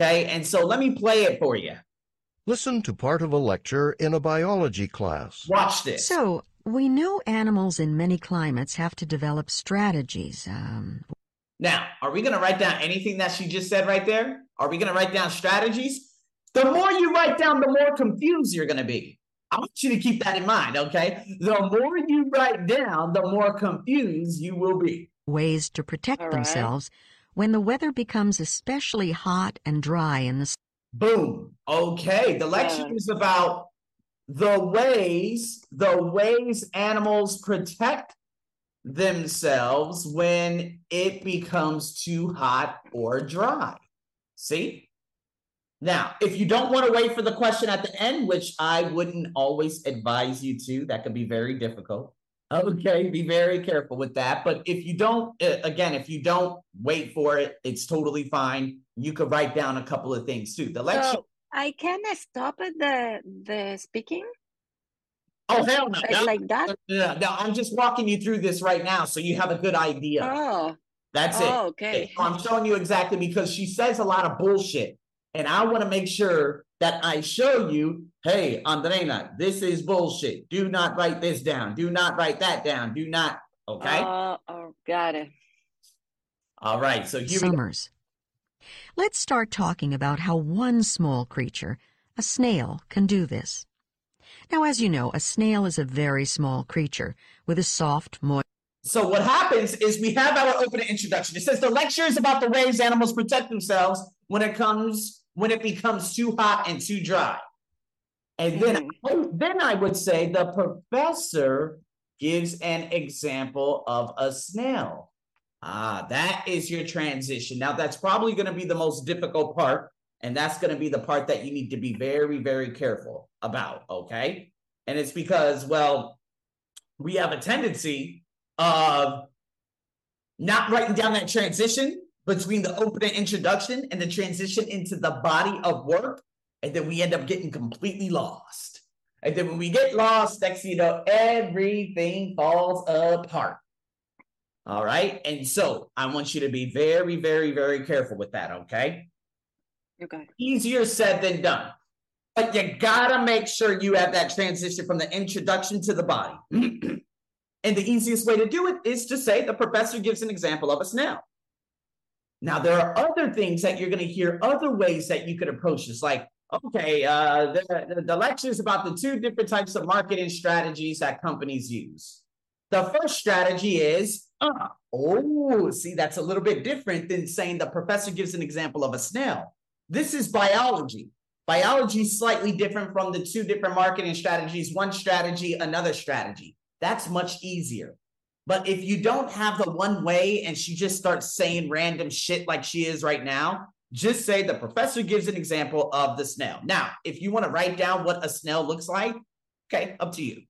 Okay, and so let me play it for you. Listen to part of a lecture in a biology class. Watch this. So, we know animals in many climates have to develop strategies. Now, are we going to write down anything that she just said right there? Are we going to write down strategies? The more you write down, the more confused you're going to be. I want you to keep that in mind, okay? The more you write down, the more confused you will be. Ways to protect themselves when the weather becomes especially hot and dry in the... Boom. Okay. The lecture is about the ways animals protect themselves when it becomes too hot or dry. See? Now, if you don't want to wait for the question at the end, which I wouldn't always advise you to, that could be very difficult. Okay, be very careful with that. But if you don't, again, if you don't wait for it, it's totally fine. You could write down a couple of things too. The lecture. So I can stop at the speaking. Oh, hell no. Like that? No, I'm just walking you through this right now so you have a good idea. Oh. That's it. Oh, okay. So I'm showing you exactly because she says a lot of bullshit. And I want to make sure that I show you, hey, Andreina, this is bullshit. Do not write this down. Do not write that down. Do not, okay? Oh, got it. All right, so here Summers. Let's start talking about how one small creature, a snail, can do this. Now, as you know, a snail is a very small creature with a soft, moist... So what happens is we have our opening introduction. It says the lecture is about the ways animals protect themselves when it becomes too hot and too dry. And then I would say the professor gives an example of a snail. Ah, that is your transition. Now, that's probably going to be the most difficult part, and that's going to be the part that you need to be very, very careful about, okay? And it's because, well, we have a tendency of not writing down that transition between the opening introduction and the transition into the body of work, and then we end up getting completely lost. And then when we get lost, next thing you know, everything falls apart. All right. And so I want you to be very, very, very careful with that. Okay. Okay. Easier said than done. But you gotta make sure you have that transition from the introduction to the body. And the easiest way to do it is to say the professor gives an example of a snail. Now, there are other things that you're going to hear, other ways that you could approach this. Like, okay, the lecture is about the two different types of marketing strategies that companies use. The first strategy is, see, that's a little bit different than saying the professor gives an example of a snail. This is biology. Biology is slightly different from the two different marketing strategies, one strategy, another strategy. That's much easier. But if you don't have the one way and she just starts saying random shit like she is right now, just say the professor gives an example of the snail. Now, if you want to write down what a snail looks like, okay, up to you.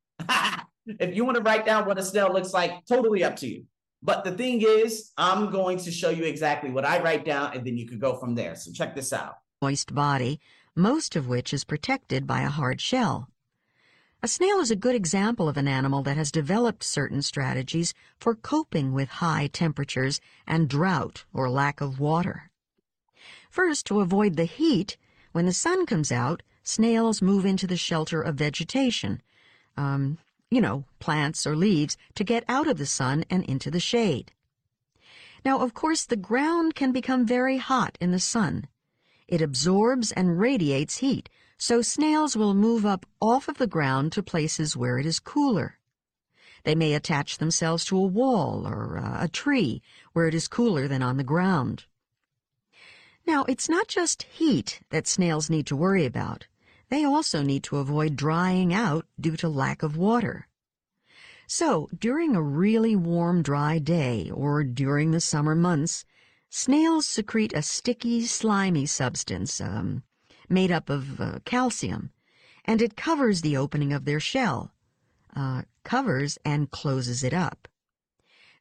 If you want to write down what a snail looks like, totally up to you. But the thing is, I'm going to show you exactly what I write down, and then you can go from there. So check this out. Moist body, most of which is protected by a hard shell. A snail is a good example of an animal that has developed certain strategies for coping with high temperatures and drought or lack of water. First, to avoid the heat, when the sun comes out, snails move into the shelter of vegetation, plants or leaves, to get out of the sun and into the shade. Now, of course, the ground can become very hot in the sun. It absorbs and radiates heat, so snails will move up off of the ground to places where it is cooler. They may attach themselves to a wall or a tree where it is cooler than on the ground. Now, it's not just heat that snails need to worry about. They also need to avoid drying out due to lack of water. So, during a really warm, dry day or during the summer months, snails secrete a sticky, slimy substance, made up of calcium, and it covers the opening of their shell, covers and closes it up.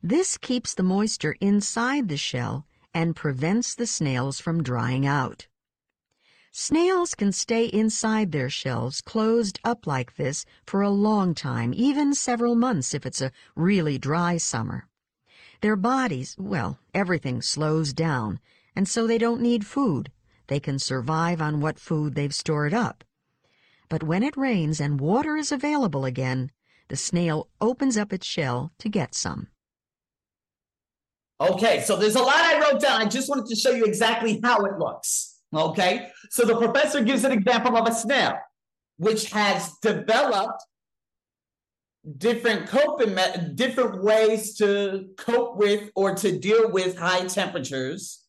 This keeps the moisture inside the shell and prevents the snails from drying out. Snails can stay inside their shells closed up like this for a long time, even several months if it's a really dry summer. Their bodies, everything slows down, and so they don't need food. They can survive on what food they've stored up. But when it rains and water is available again, the snail opens up its shell to get some. Okay, so there's a lot I wrote down. I just wanted to show you exactly how it looks. Okay, so the professor gives an example of a snail, which has developed different different ways to cope with or to deal with high temperatures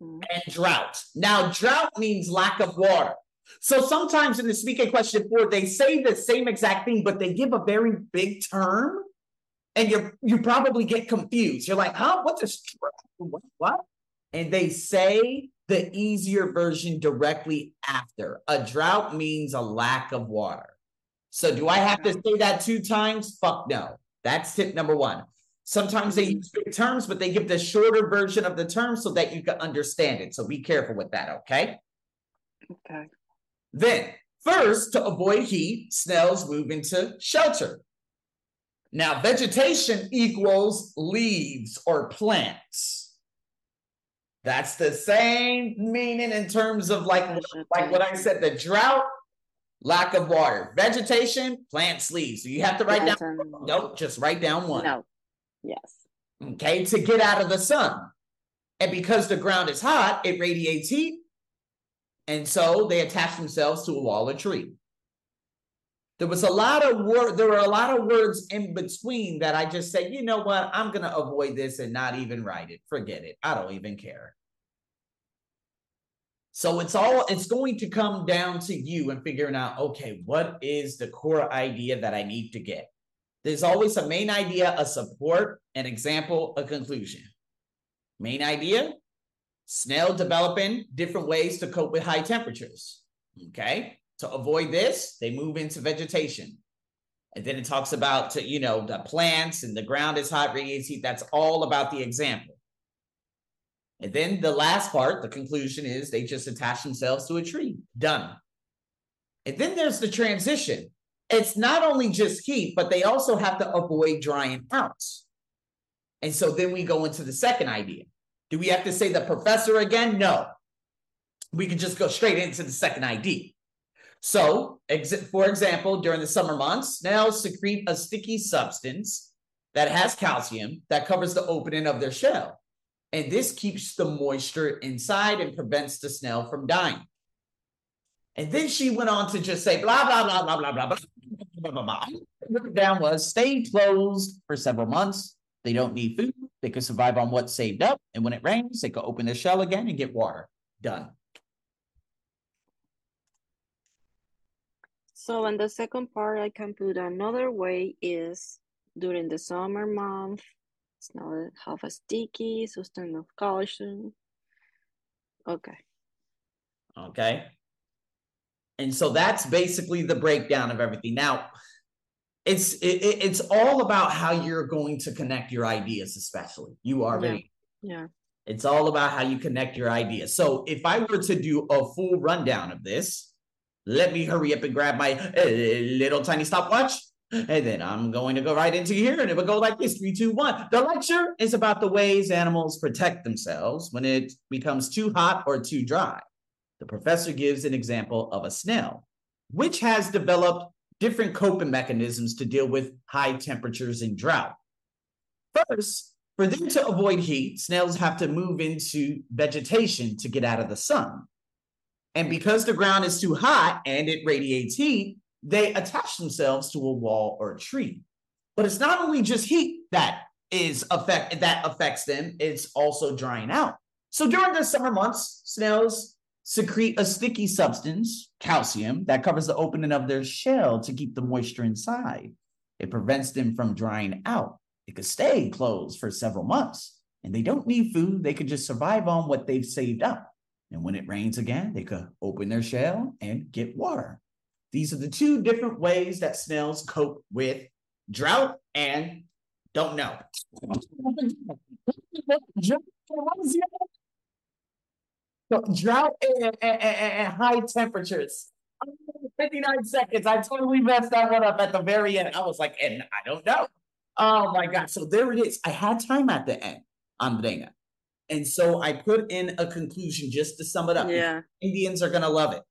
and drought. Now, drought means lack of water. So sometimes in the speaking question 4, they say the same exact thing, but they give a very big term, and you probably get confused. You're like, huh? What does drought? What? And they say the easier version directly after. A drought means a lack of water. So do I have to say that 2 times? Fuck no. That's tip number 1. Sometimes they use big terms, but they give the shorter version of the term so that you can understand it. So be careful with that, okay? Okay. Then, first, to avoid heat, snails move into shelter. Now, vegetation equals leaves or plants. That's the same meaning in terms of like what I said, the drought, lack of water. Vegetation, plants, leaves. So you have to write down, nope, just write down 1. No. Yes. Okay, to get out of the sun. And because the ground is hot, it radiates heat. And so they attach themselves to a wall or tree. There were a lot of words in between that I just said, you know what? I'm going to avoid this and not even write it. Forget it. I don't even care. So it's going to come down to you and figuring out, okay, what is the core idea that I need to get? There's always a main idea, a support, an example, a conclusion. Main idea, snail developing different ways to cope with high temperatures. Okay. To avoid this, they move into vegetation. And then it talks about, the plants and the ground is hot, radiates heat. That's all about the example. And then the last part, the conclusion is they just attach themselves to a tree. Done. And then there's the transition. It's not only just heat, but they also have to avoid drying out. And so then we go into the second idea. Do we have to say the professor again? No. We can just go straight into the second idea. So, for example, during the summer months, snails secrete a sticky substance that has calcium that covers the opening of their shell. And this keeps the moisture inside and prevents the snail from dying. And then she went on to just say, blah, blah, blah, blah, blah, blah, blah, blah, blah. What down was stay closed for several months. They don't need food. They can survive on what's saved up. And when it rains, they can open their shell again and get water. Done. So in the second part, I can put another way is during the summer month, snails have a sticky substance of calcium. Okay. Okay. And so that's basically the breakdown of everything. Now, it's all about how you're going to connect your ideas, especially. It's all about how you connect your ideas. So if I were to do a full rundown of this, let me hurry up and grab my little tiny stopwatch. And then I'm going to go right into here and it will go like this, 3, 2, 1. The lecture is about the ways animals protect themselves when it becomes too hot or too dry. The professor gives an example of a snail, which has developed different coping mechanisms to deal with high temperatures and drought. First, for them to avoid heat, snails have to move into vegetation to get out of the sun. And because the ground is too hot and it radiates heat, they attach themselves to a wall or a tree. But it's not only just heat that affects them, it's also drying out. So during the summer months, snails secrete a sticky substance, calcium, that covers the opening of their shell to keep the moisture inside. It prevents them from drying out. It could stay closed for several months, and they don't need food. They could just survive on what they've saved up. And when it rains again, they could open their shell and get water. These are the two different ways that snails cope with drought and don't know. So drought and high temperatures. 59 seconds. I totally messed that one up at the very end. I was like, and I don't know. Oh my God. So there it is. I had time at the end, Andrena. And so I put in a conclusion just to sum it up. Yeah. Indians are going to love it.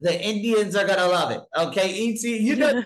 The Indians are going to love it. Okay, E.T., you know,